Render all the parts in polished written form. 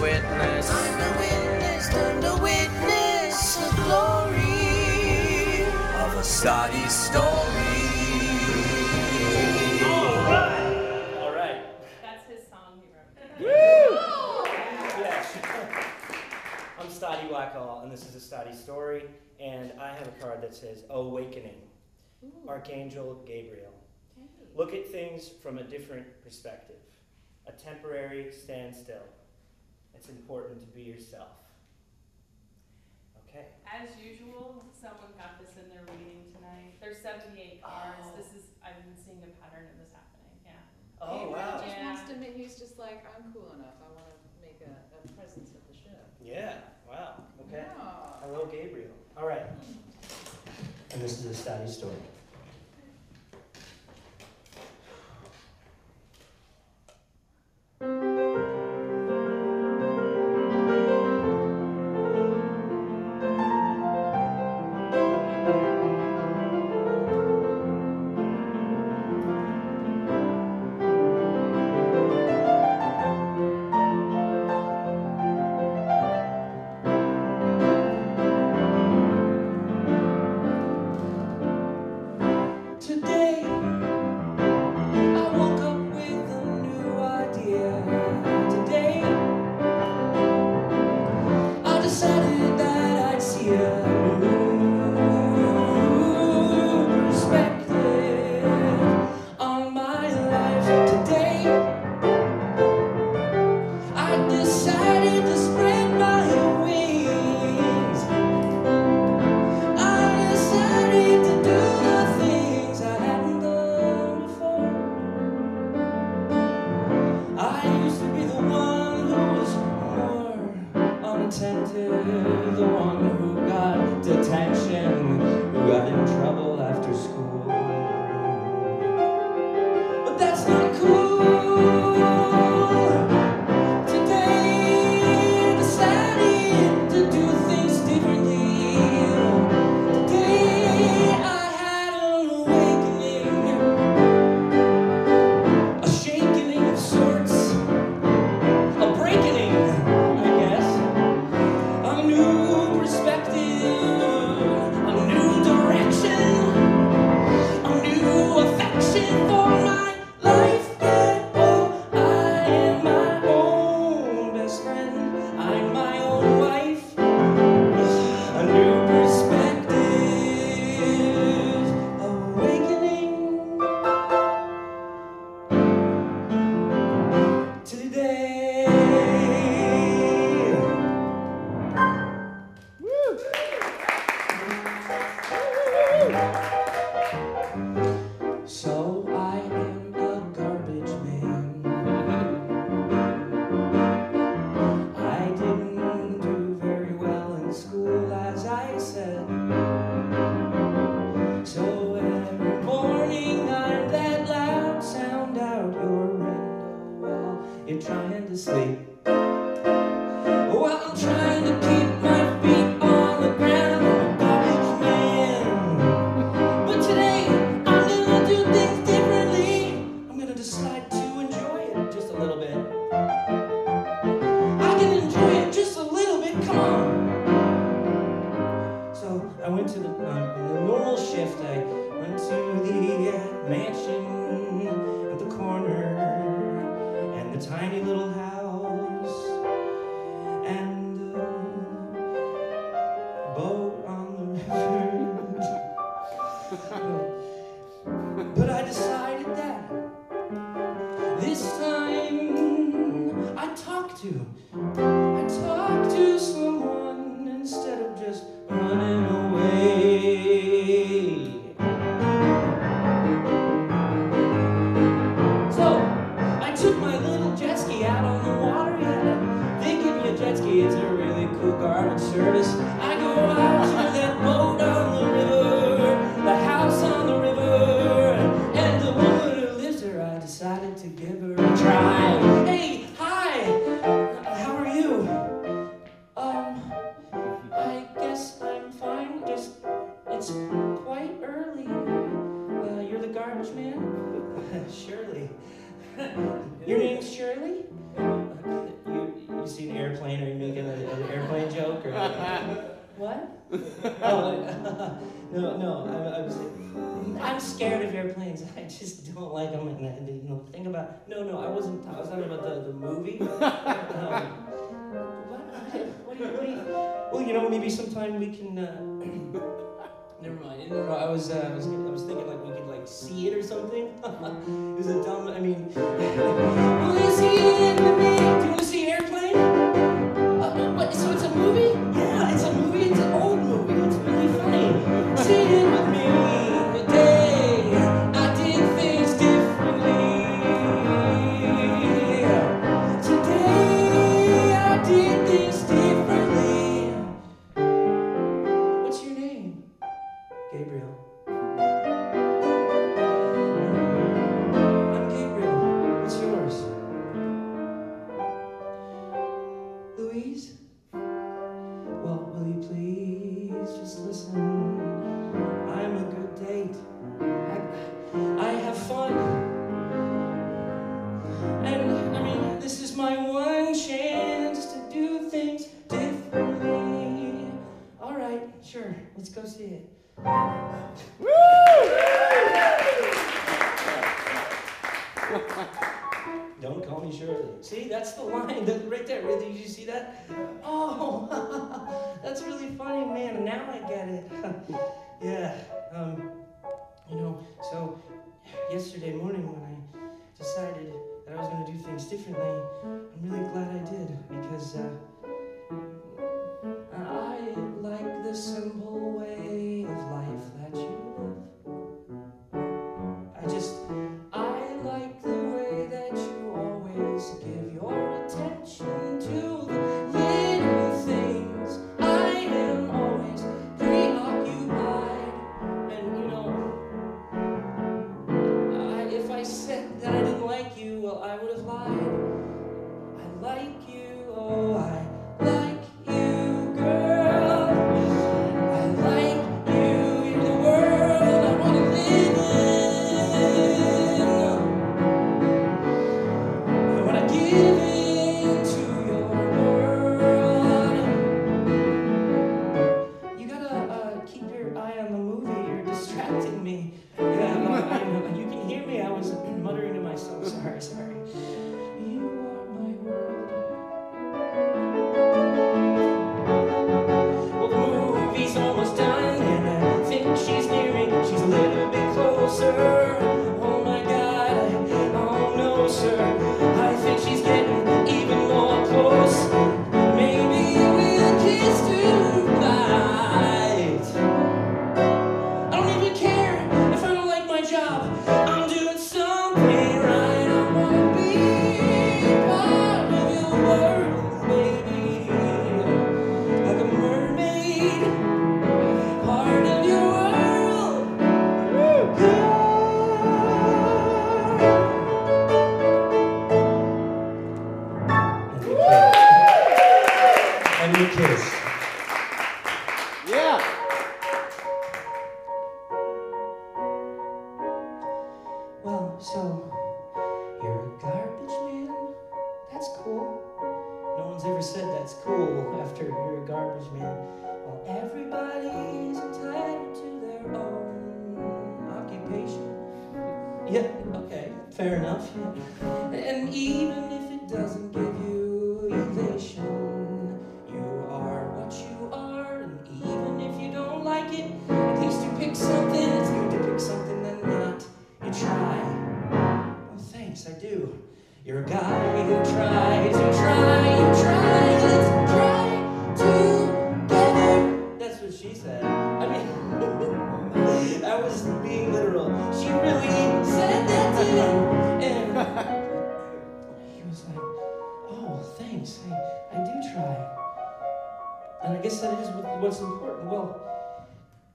witness. I'm a witness, I'm the witness of glory of a Stoddy story. All right. That's his song he wrote. Woo! Yes. I'm Stoddy Blackall, and this is a Stoddy story. And I have a card that says Awakening. Ooh. Archangel Gabriel. Hey. Look at things from a different perspective. A temporary standstill. It's important to be yourself. Okay. As usual, someone got this in their reading tonight. There's 78 cards. Oh. I've been seeing a pattern of this happening. Yeah. Oh, wow. He just wants to admit, he's just like, I'm cool enough. I want to make a presence at the show. Yeah. Wow. Okay. Wow. Hello, Gabriel. All right. And this is a Stoddy story. The one who got detention, who got in trouble after school. But that's not cool. Today, decided to do things differently. Today, I had an awakening, a shaking of sorts, a breaking. So I am a garbage man. I didn't do very well in school, as I said. So every morning I'm that loud sound out your window while you're trying to sleep. While I'm trying to keep my feet on the ground. Mansion at the corner and the tiny little house and a boat on the river. But I decided that this time I talked to someone instead of just running away. It's a really cool garbage service. I go out to that boat on the river, the house on the river, and the woman who lives there, I decided to give her a try. Hey, hi, how are you? I guess I'm fine, just, it's quite early. You're the garbage man? Shirley. Your name's Shirley? You see an air airplane? Are you making an airplane joke? Or what? Oh, I'm scared of airplanes. I just don't like them. And you know, think about I was talking about the movie. Well, you know, maybe sometime we can. Never mind. I was thinking like we could like see it or something. It was a dumb. I mean, will you see it? Do you want to see an airplane? What? So it's a movie? Yeah, it's a movie. It's an old movie. It's really funny. See it with me today. I did things differently. Today I did things differently. What's your name? Gabriel. I'm Gabriel. What's yours? Louise? Well, will you please just listen? I'm a good date. I have fun. And, I mean, this is my one chance to do things differently. All right, sure. Let's go see it. Woo! Don't call me Shirley. See, that's the line that, right there. Did you see that? Oh, that's really funny, man. Now I get it. Yeah. You know, so yesterday morning when I decided that I was going to do things differently, I'm really glad I did because I like the simple way of life that you live. I like the way that you always give your attention to the little things. I am always preoccupied. And you know, if I said that I didn't like you, well, I would have lied. I like you, oh, I like you.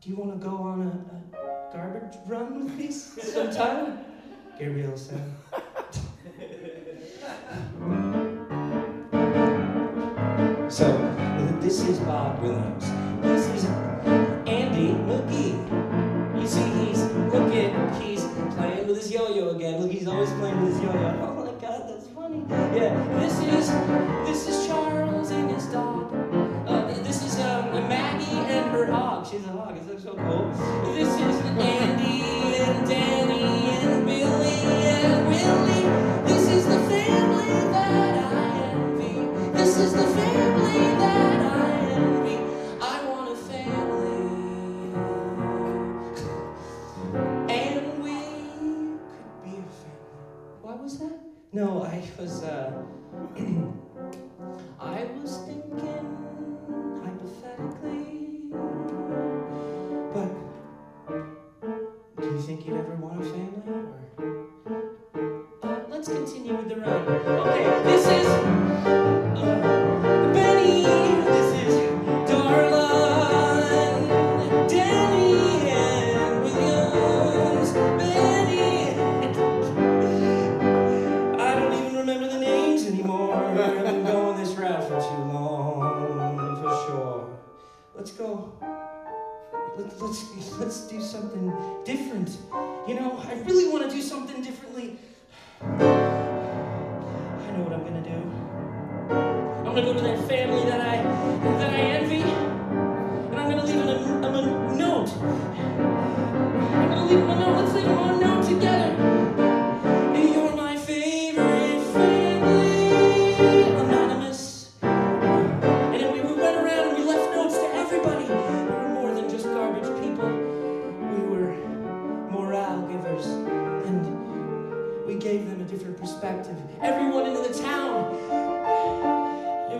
Do you want to go on a garbage run with these sometime? Gabriel said. So, this is Bob Williams. This is Andy McGee. You see, he's playing with his yo-yo again. Look, he's always playing with his yo-yo. Oh my God, that's funny. Yeah, this is Charles and I was thinking hypothetically, but do you think you'd ever want a family? Or let's continue with the run. Okay, this is Benny. This is Darlon, Danny, and Williams. Benny. I don't even remember the names anymore. I've been going this route for too long, for sure. Let's go. Let's do something different. You know, I really want to do something differently. I know what I'm gonna do. I'm gonna go to that family that I envy, and I'm gonna leave them a note. I'm gonna leave them a note. Let's leave them a note together. You're my favorite family, anonymous. And then we went around and we left notes to everybody. We were more than just garbage people. We were morale givers, and we gave them a different perspective. Everyone in the town. It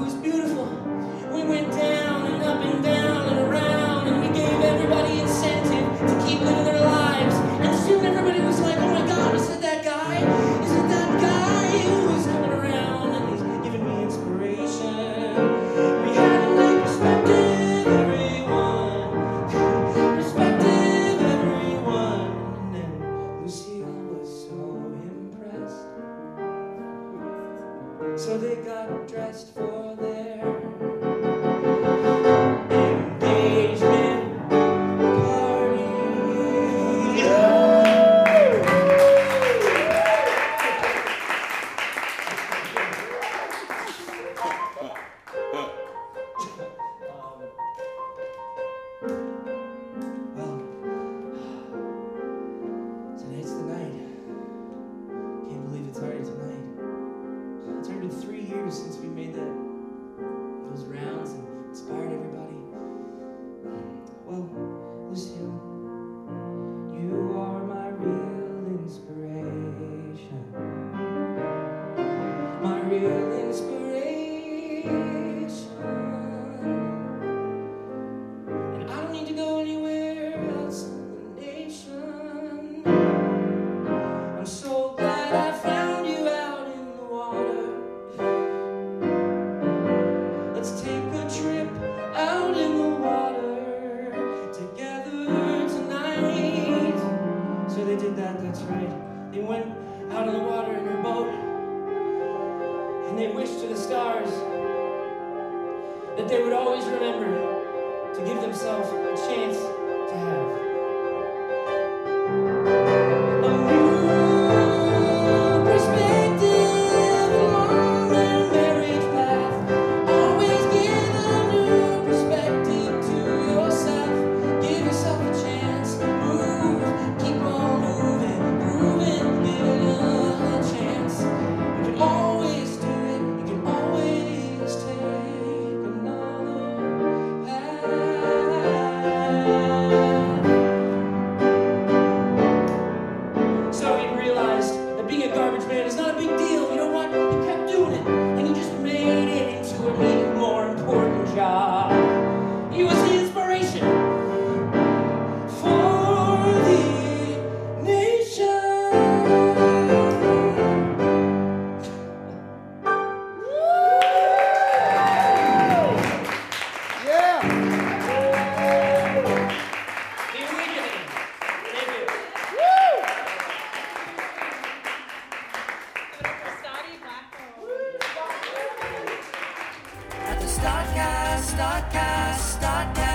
was beautiful. We went down and up and down and around, and we gave everybody incentive to keep living their lives. And soon everybody was like, oh my God, isn't that guy? Isn't that guy who's coming around and he's giving me inspiration? We had a new perspective, everyone. Perspective, everyone. And then Lucille was so impressed. So they got dressed for their engagement party. Well, tonight's the night. Can't believe it's already tonight. It's already been 3 years since we made those rounds and inspired everybody. Well, Lucille, you are my real inspiration. My real inspiration. And I don't need to go anywhere else in the nation. I'm so glad I found. That's right. They went out on the water in her boat, and they wished to the stars that they would always remember to give themselves a chance to have. Stodcast.